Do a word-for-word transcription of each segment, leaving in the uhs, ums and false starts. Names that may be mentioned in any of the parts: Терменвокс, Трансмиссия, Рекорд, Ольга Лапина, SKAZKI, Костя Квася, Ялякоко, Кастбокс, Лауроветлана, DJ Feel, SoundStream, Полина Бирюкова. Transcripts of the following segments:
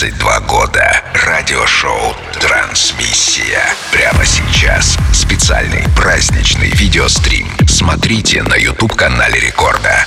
двадцать два года. Радиошоу «Трансмиссия». Прямо сейчас. Специальный праздничный видеострим. Смотрите на YouTube-канале Рекорда.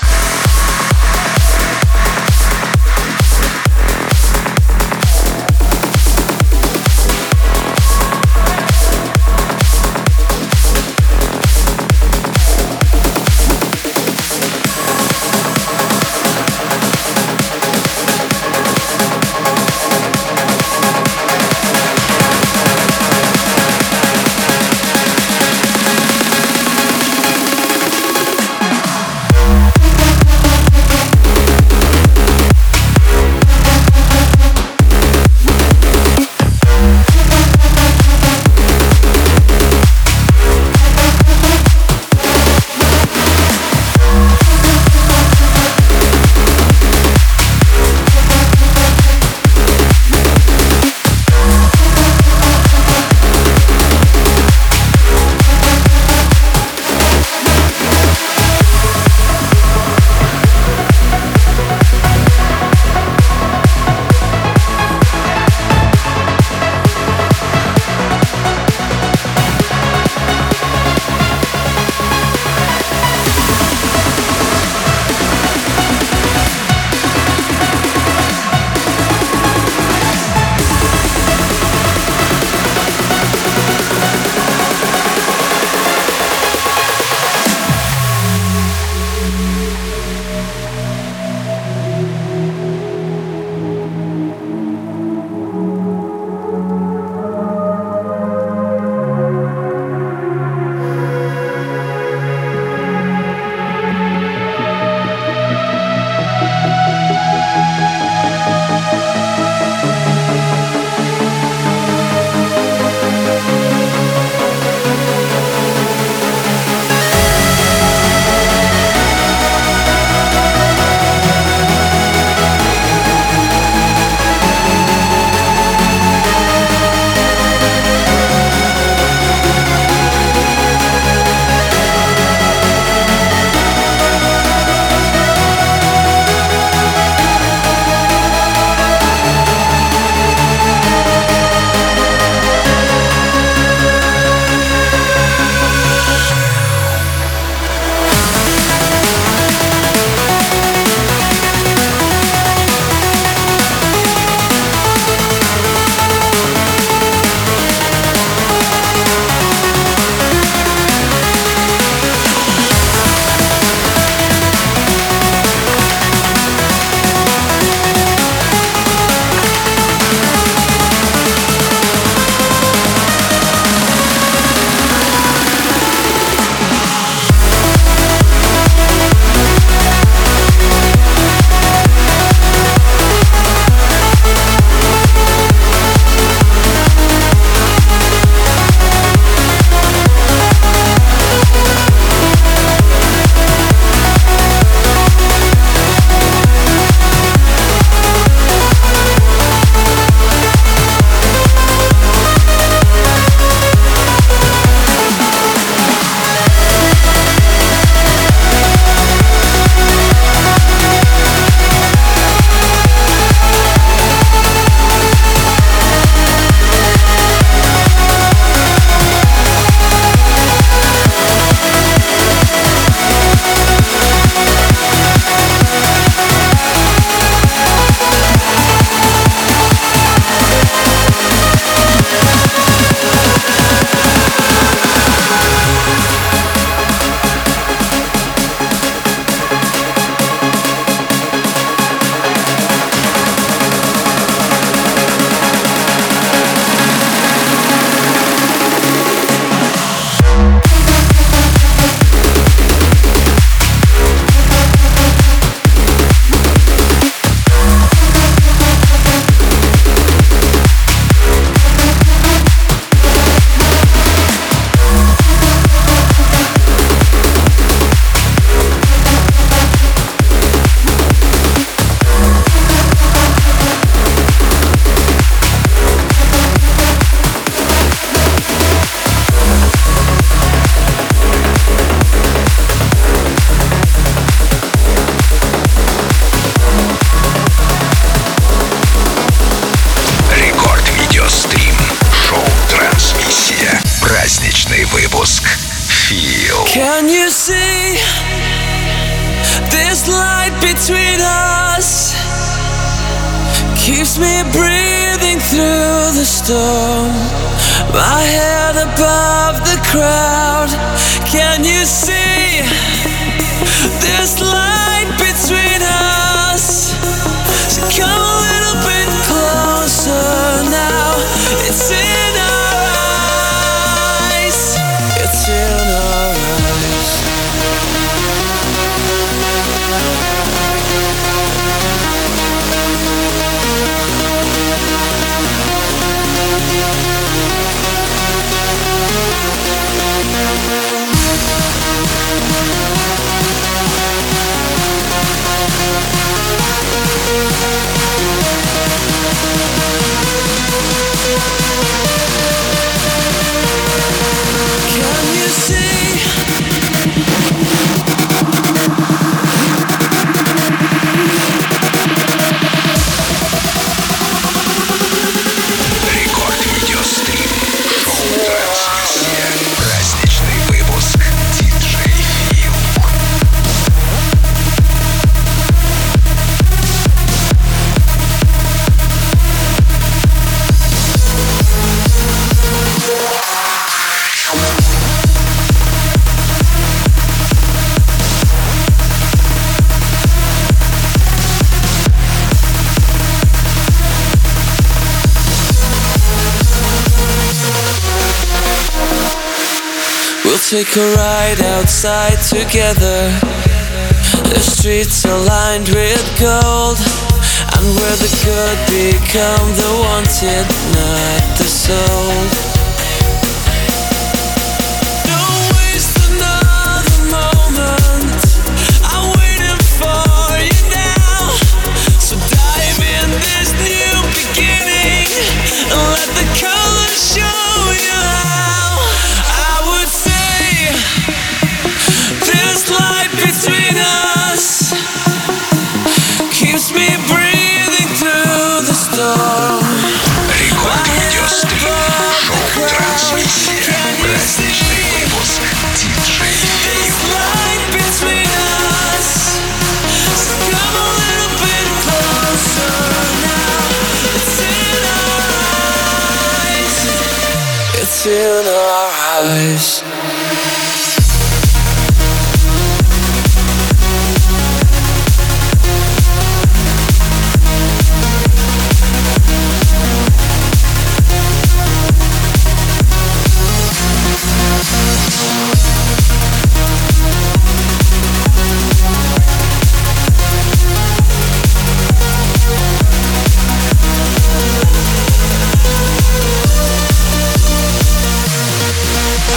Can you see this light between us? Keeps me breathing through the storm. My head above the crowd. Can you see this light between us? So come a little bit closer now. It's in our eyes. It's in our eyes. Take a ride outside together. The streets are lined with gold, and where the good become the wanted, not the sold. Don't waste another moment. I'm waiting for you now. So dive in this new beginning and let the colors show you how. This light between us keeps me breathing through the storm. Рекорд видеострим, шоу «Трансмиссия», праздничный выпуск «ди джей Feel». It's in our eyes.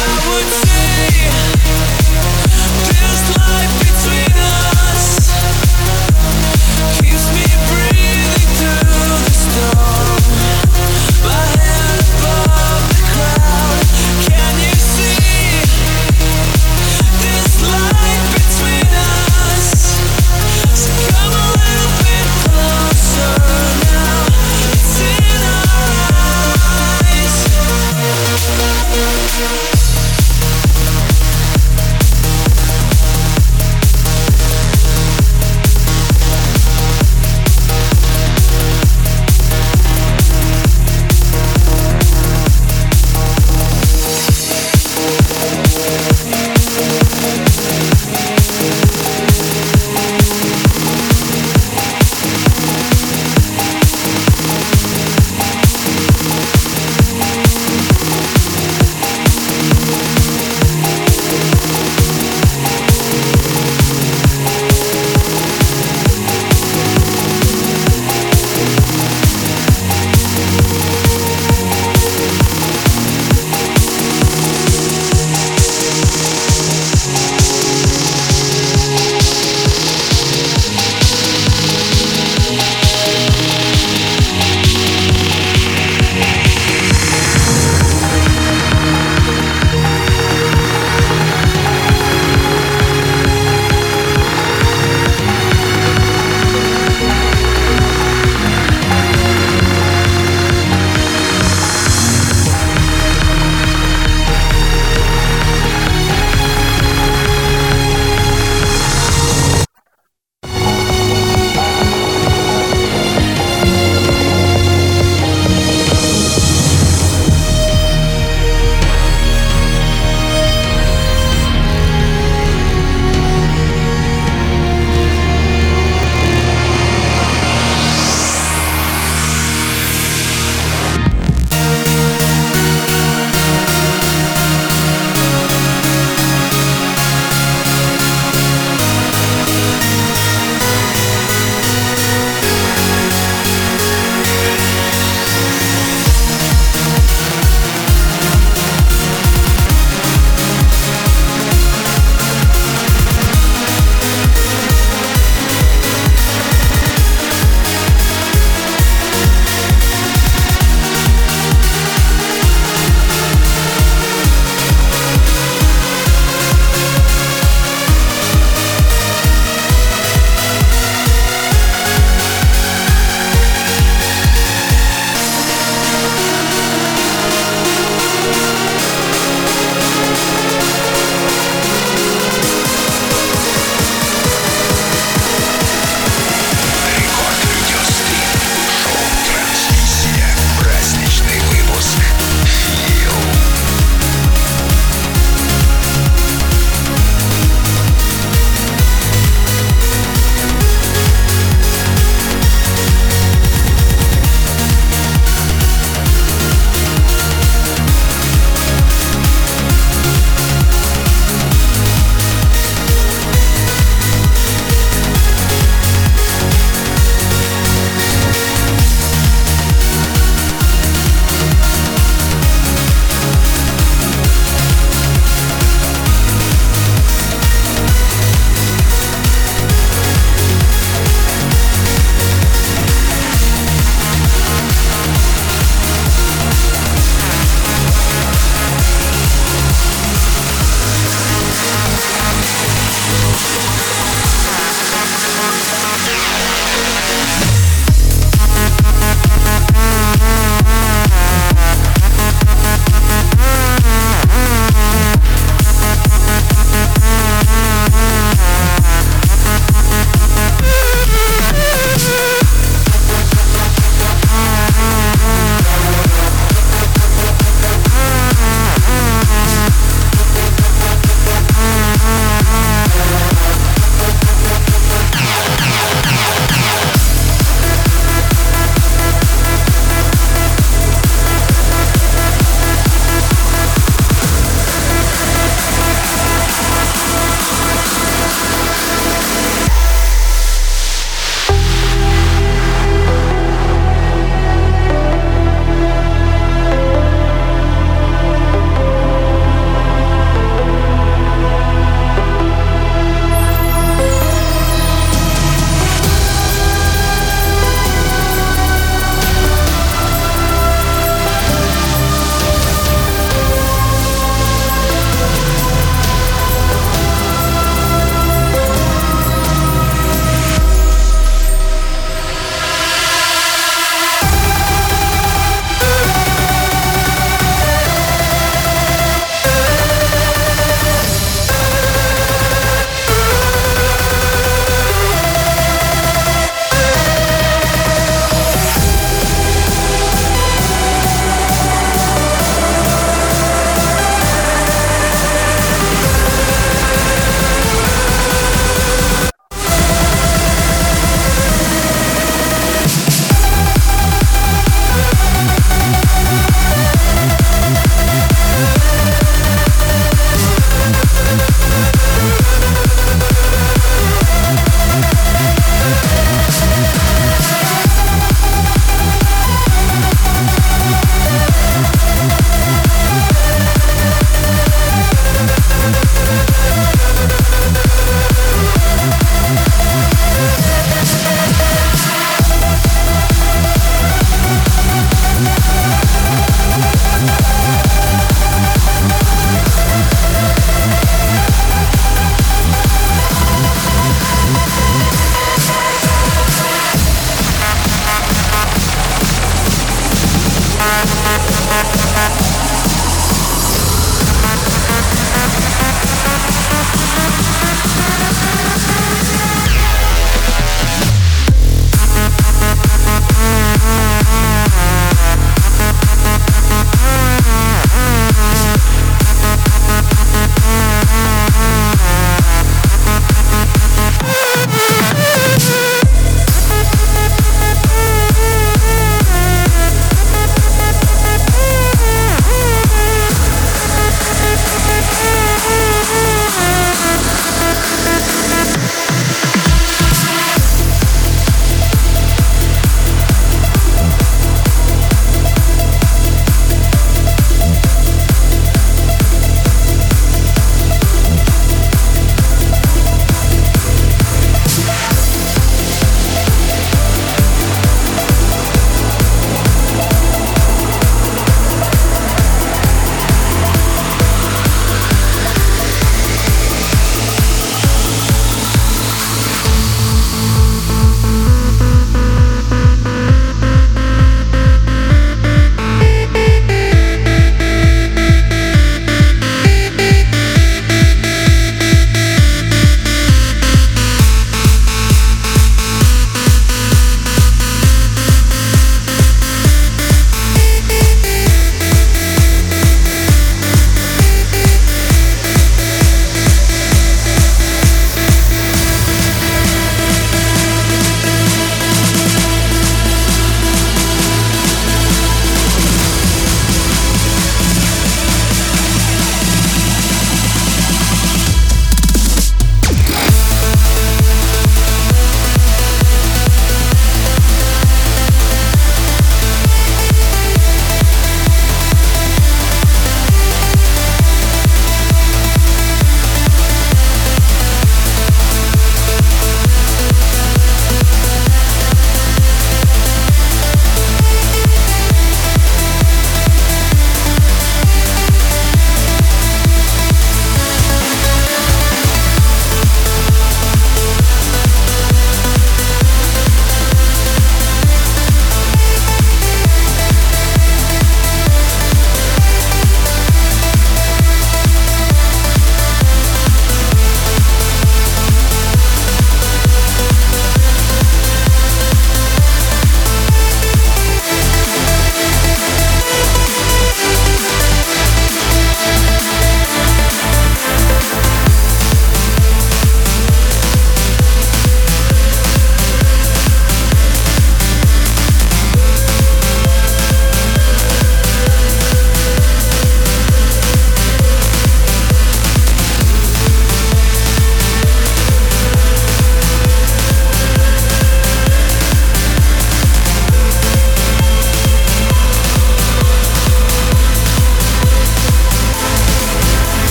I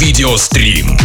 Видеострим.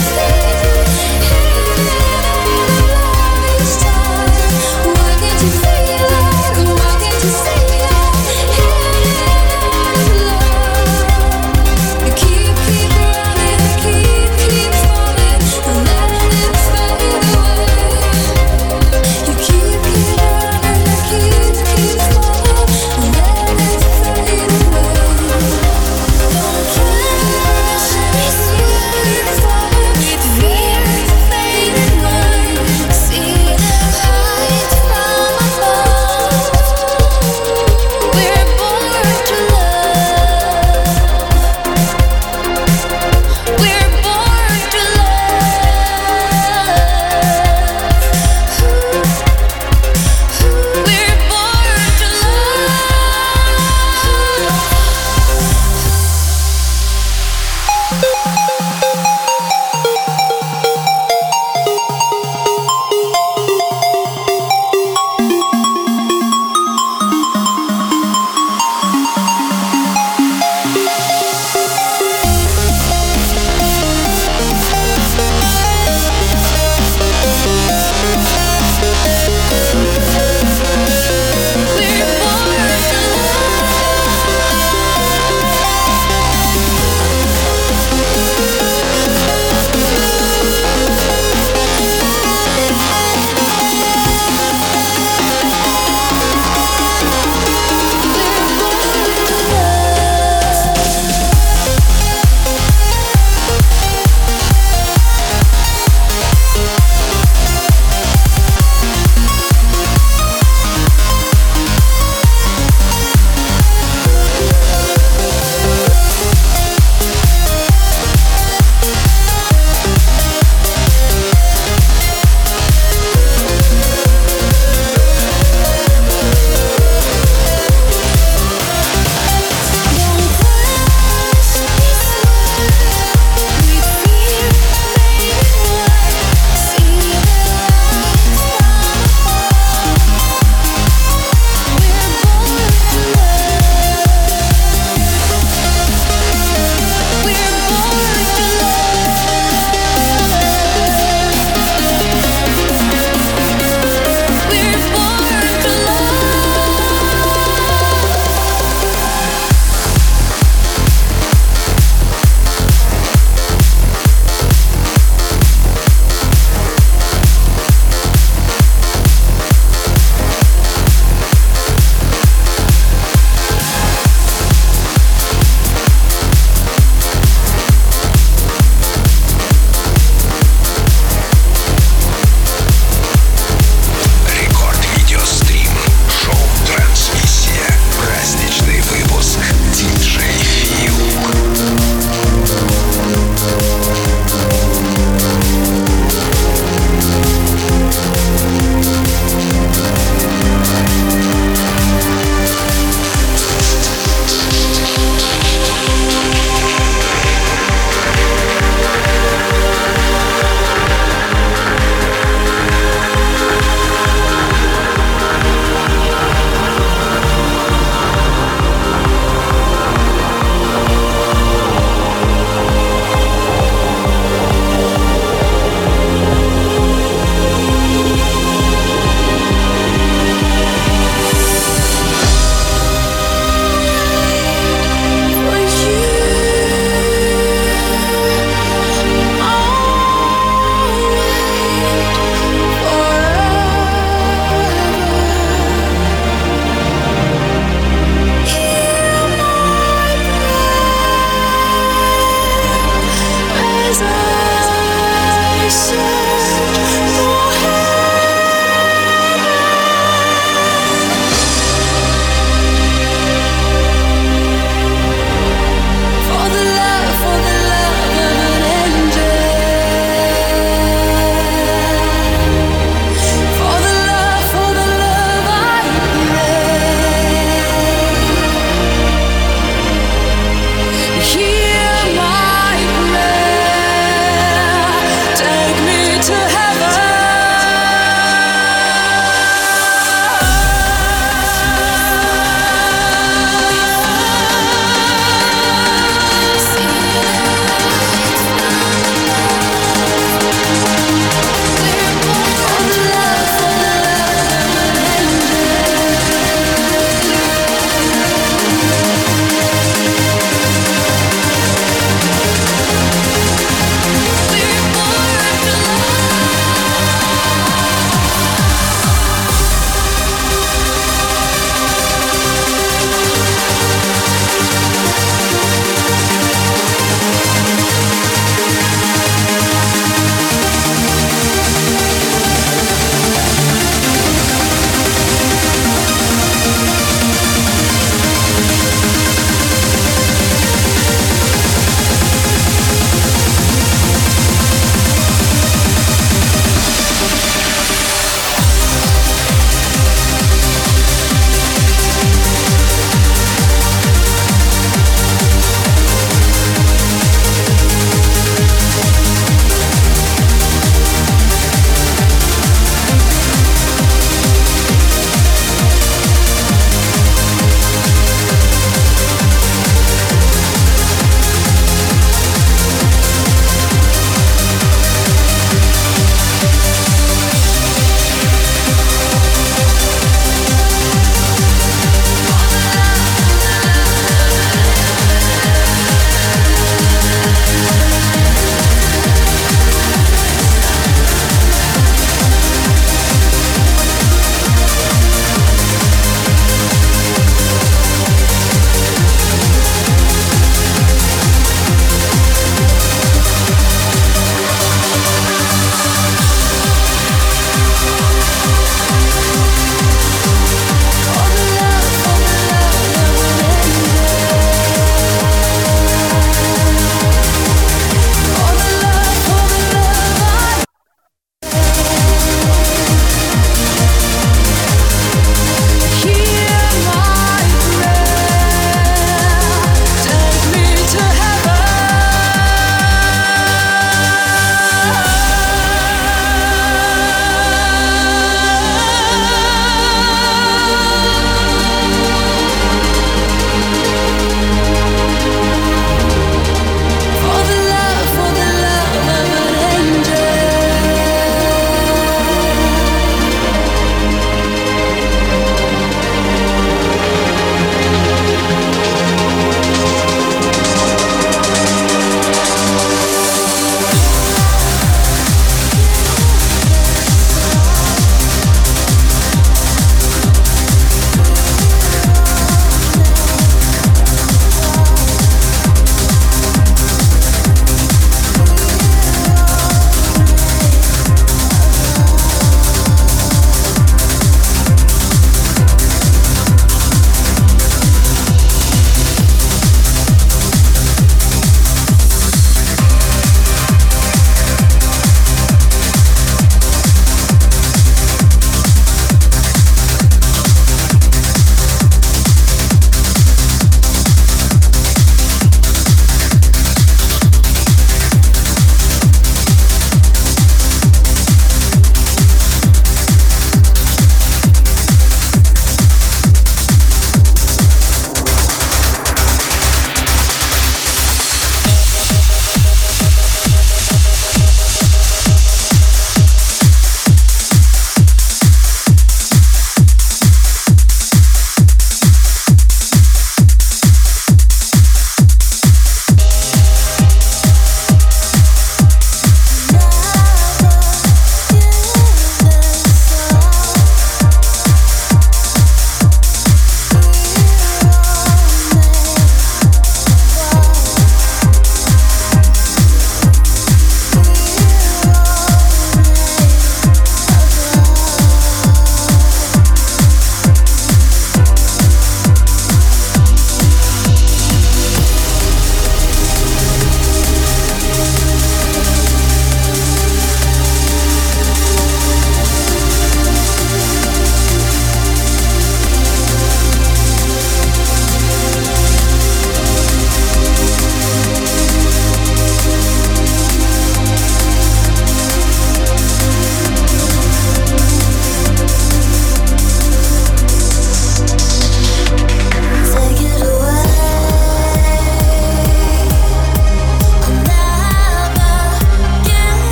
It's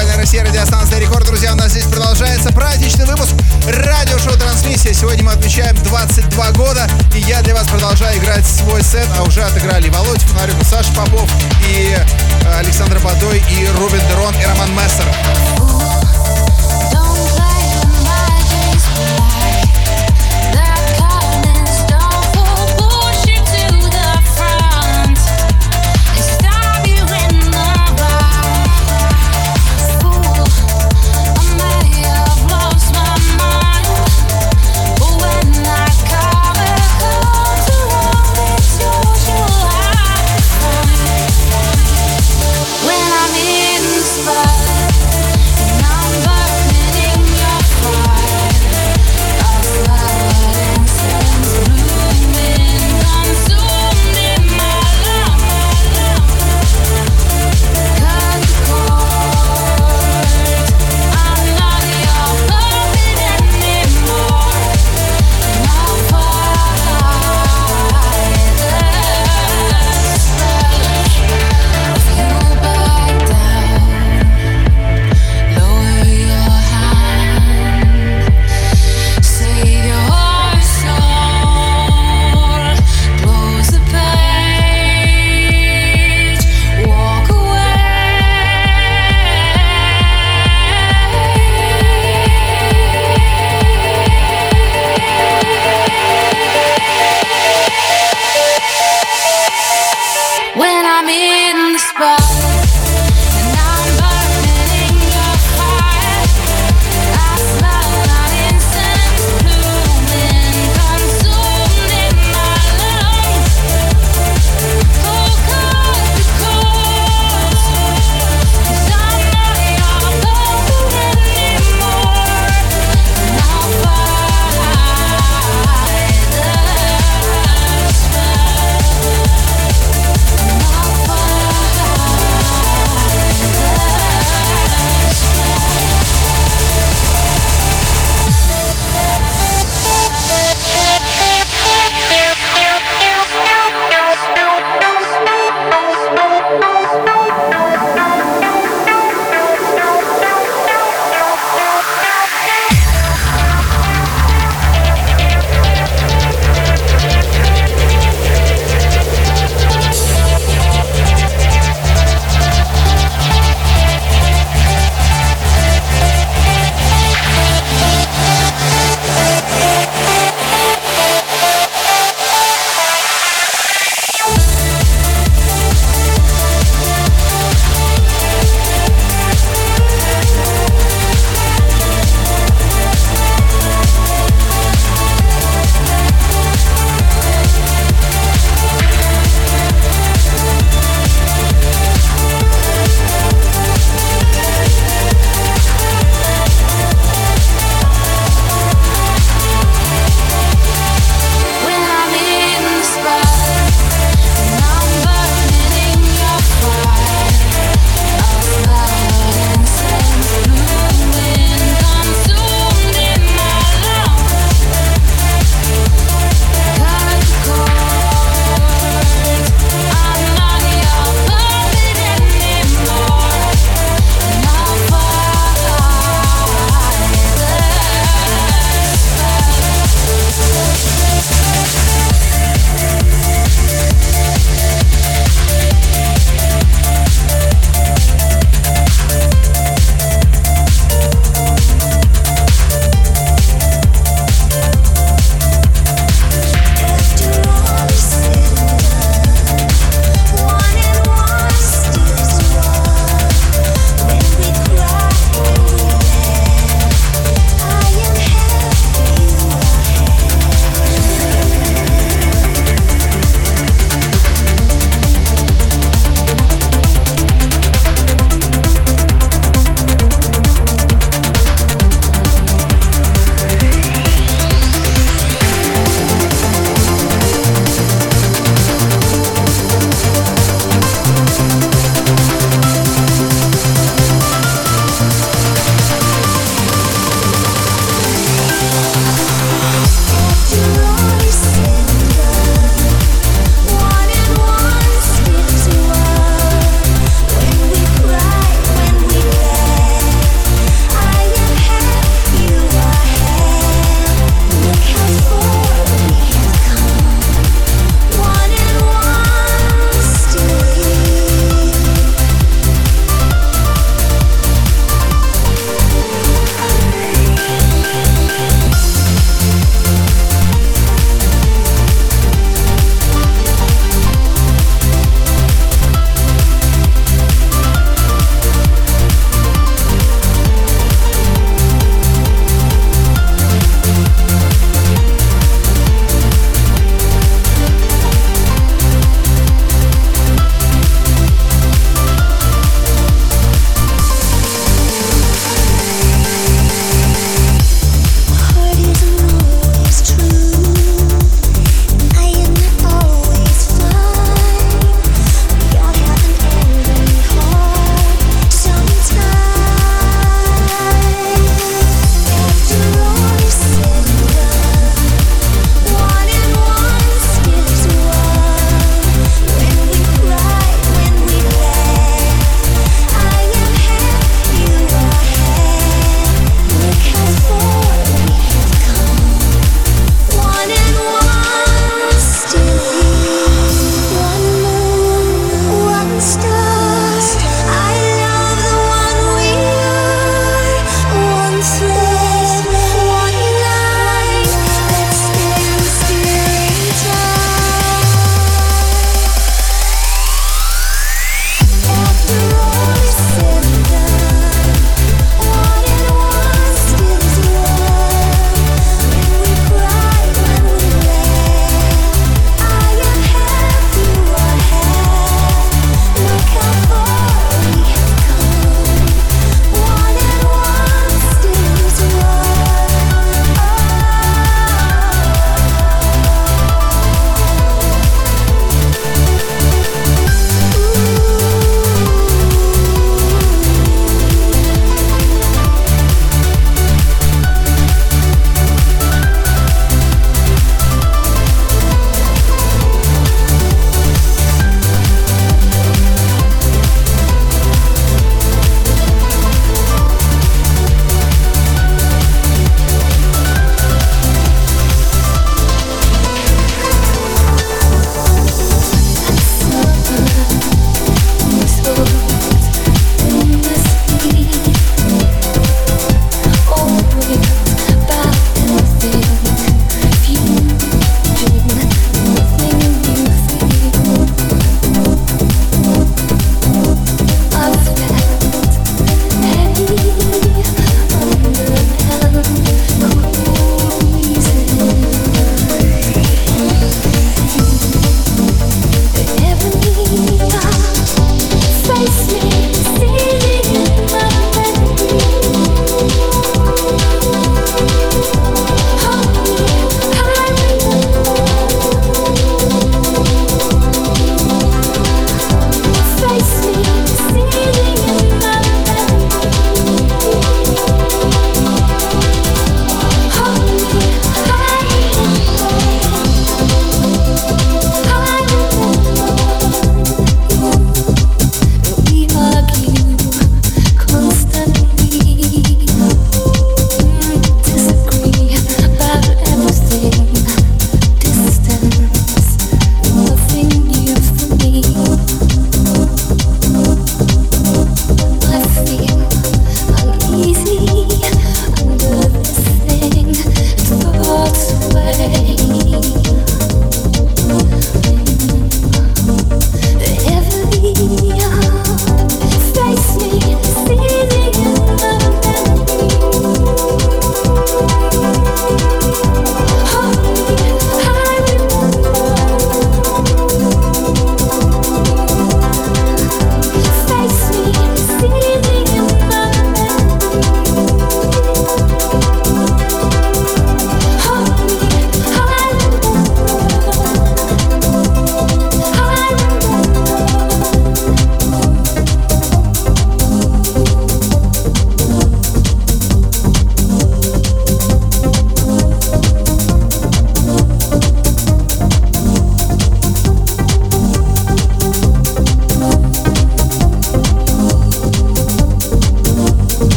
Сегодня Россия, радиостанция Рекорд. Друзья, у нас здесь продолжается праздничный выпуск радиошоу «Трансмиссия». Сегодня мы отмечаем двадцать два года, и я для вас продолжаю играть свой сет. А уже отыграли и Володя Фонарев, и Саша Попов, и Александр Бадой, и Рубин Дерон, и Роман Мессер. When I'm in the spot.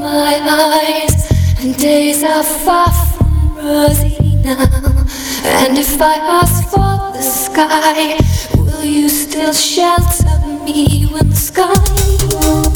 my eyes, and days are far from rosy now. And if I ask for the sky, will you still shelter me when the sky falls?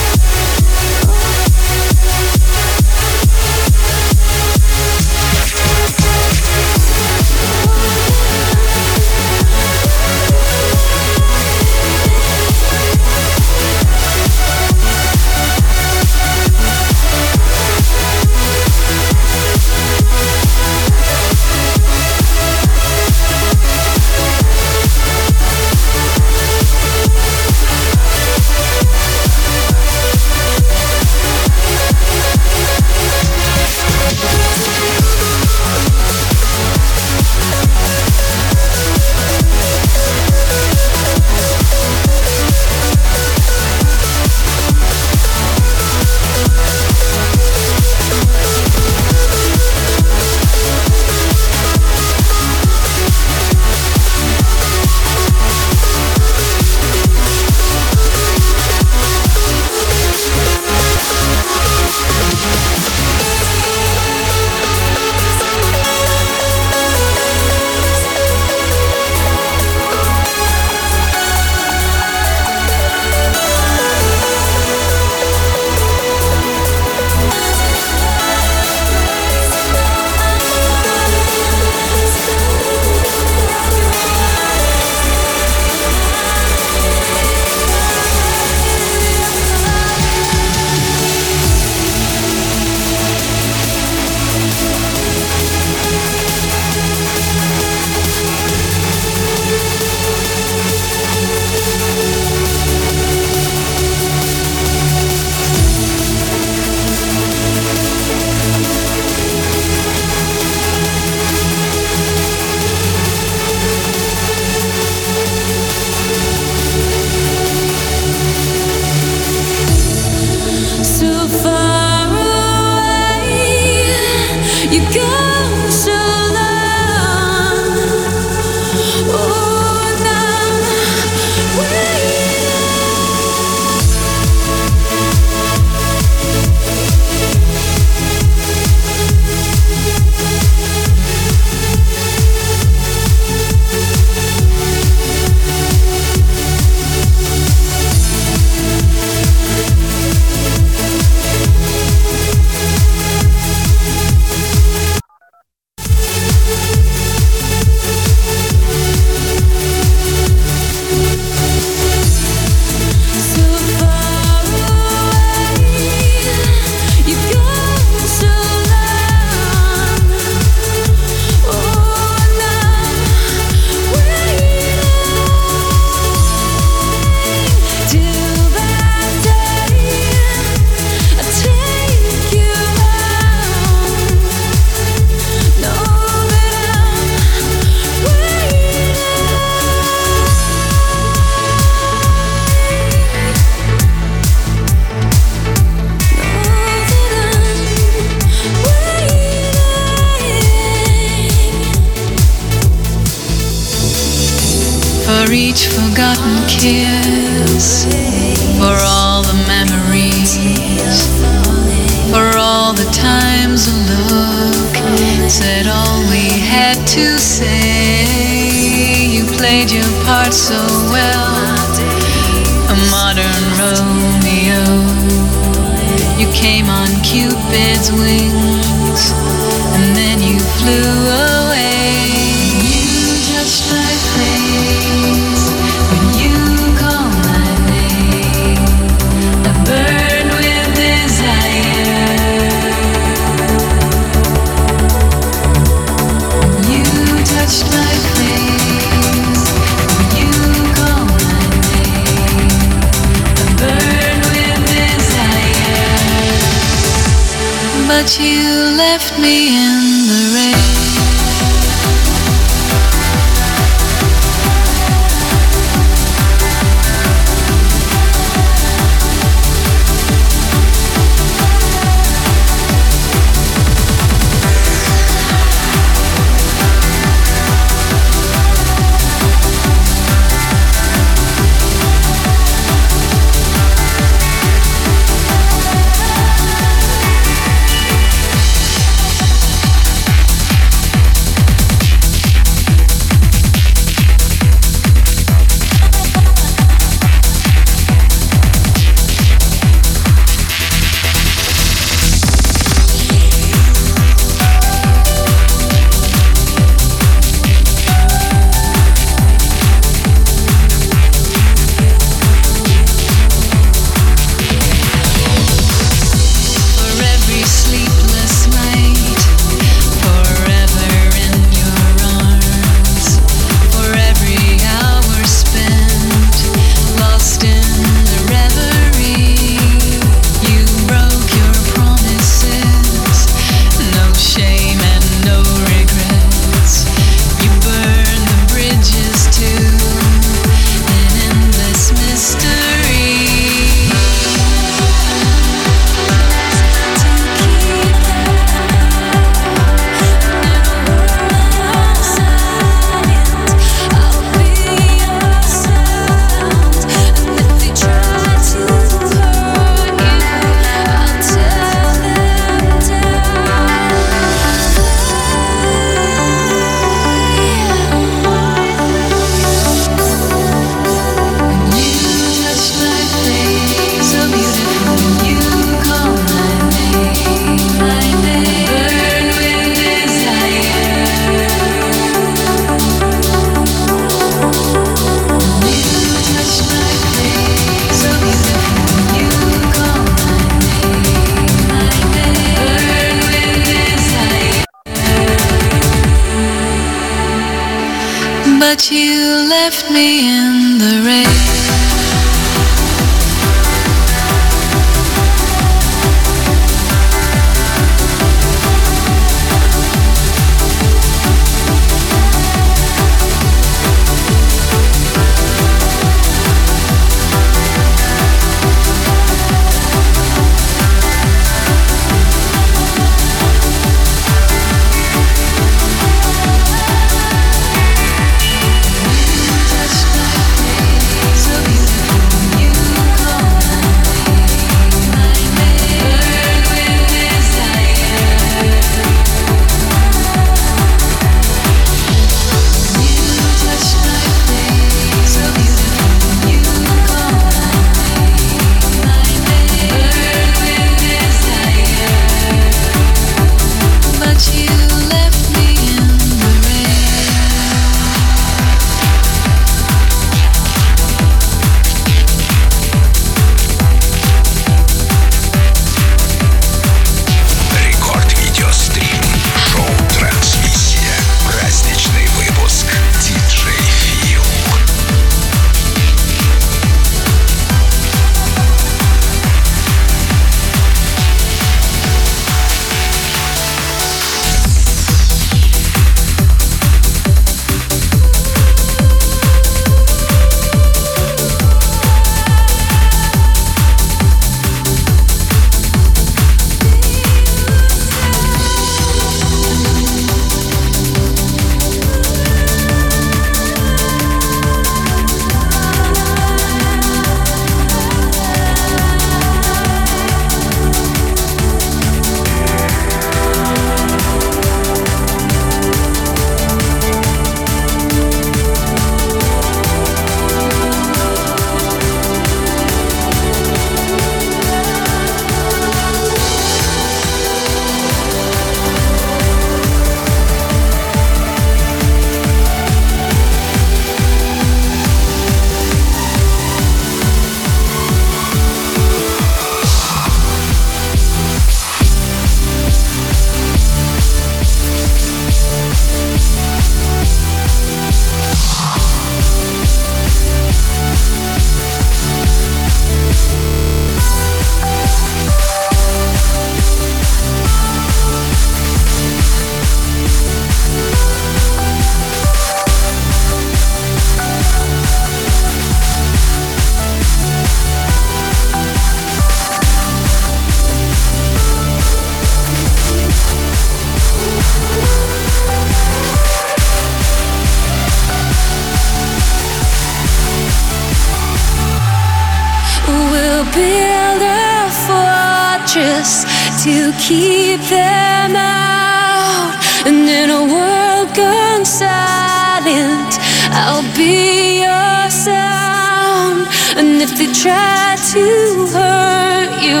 anxious to keep them out. And in a world gone silent, I'll be your sound. And if they try to hurt you,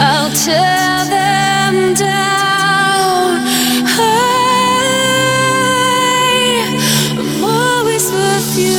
I'll tear them down. I am always with you.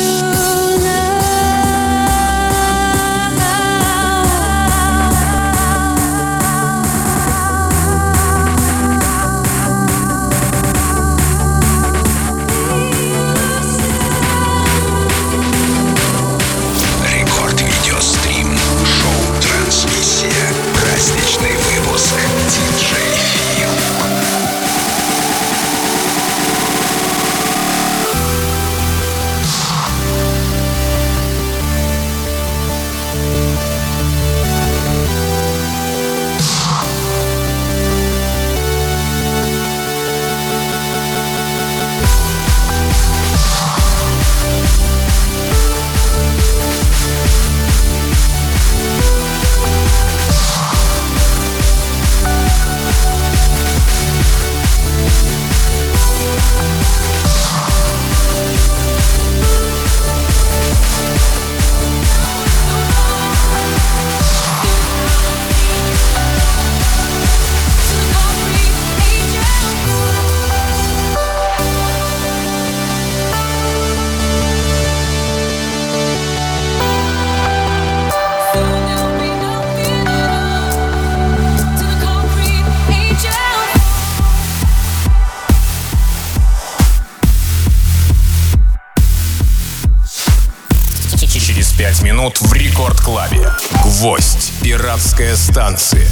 Минут в рекорд-клабе. Гвоздь. Пиратская станция.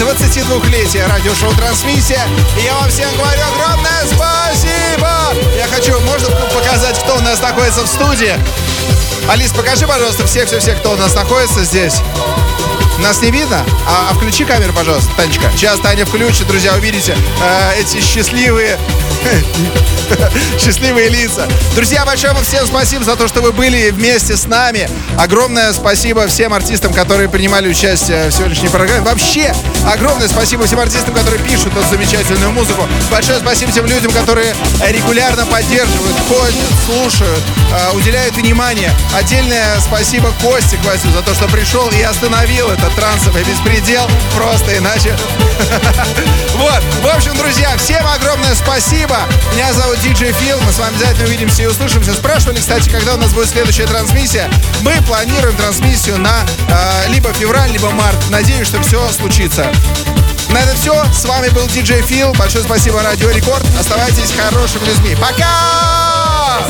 двадцатидвухлетия радиошоу «Трансмиссия». И я вам всем говорю огромное спасибо! Я хочу, можно показать, кто у нас находится в студии? Алис, покажи, пожалуйста, всех-всех-всех, кто у нас находится здесь. Нас не видно? А, а включи камеру, пожалуйста, Танечка. Сейчас Таня включит, друзья, увидите э, эти счастливые... счастливые лица. Друзья, большое вам всем спасибо за то, что вы были вместе с нами. Огромное спасибо всем артистам, которые принимали участие в сегодняшней программе. Вообще, огромное спасибо всем артистам, которые пишут эту замечательную музыку. Большое спасибо тем людям, которые регулярно поддерживают, ходят, слушают, уделяют внимание. Отдельное спасибо Косте Квасю за то, что пришел и остановил этот трансовый беспредел. Просто иначе... Вот, в общем, друзья, всем огромное спасибо. Меня зовут ди джей Feel. Мы с вами обязательно увидимся и услышимся. Спрашивали, кстати, когда у нас будет следующая трансмиссия. Мы планируем трансмиссию на э, либо февраль, либо март. Надеюсь, что все случится. На этом все. С вами был ди джей Feel. Большое спасибо радио Рекорд. Оставайтесь хорошими людьми. Пока!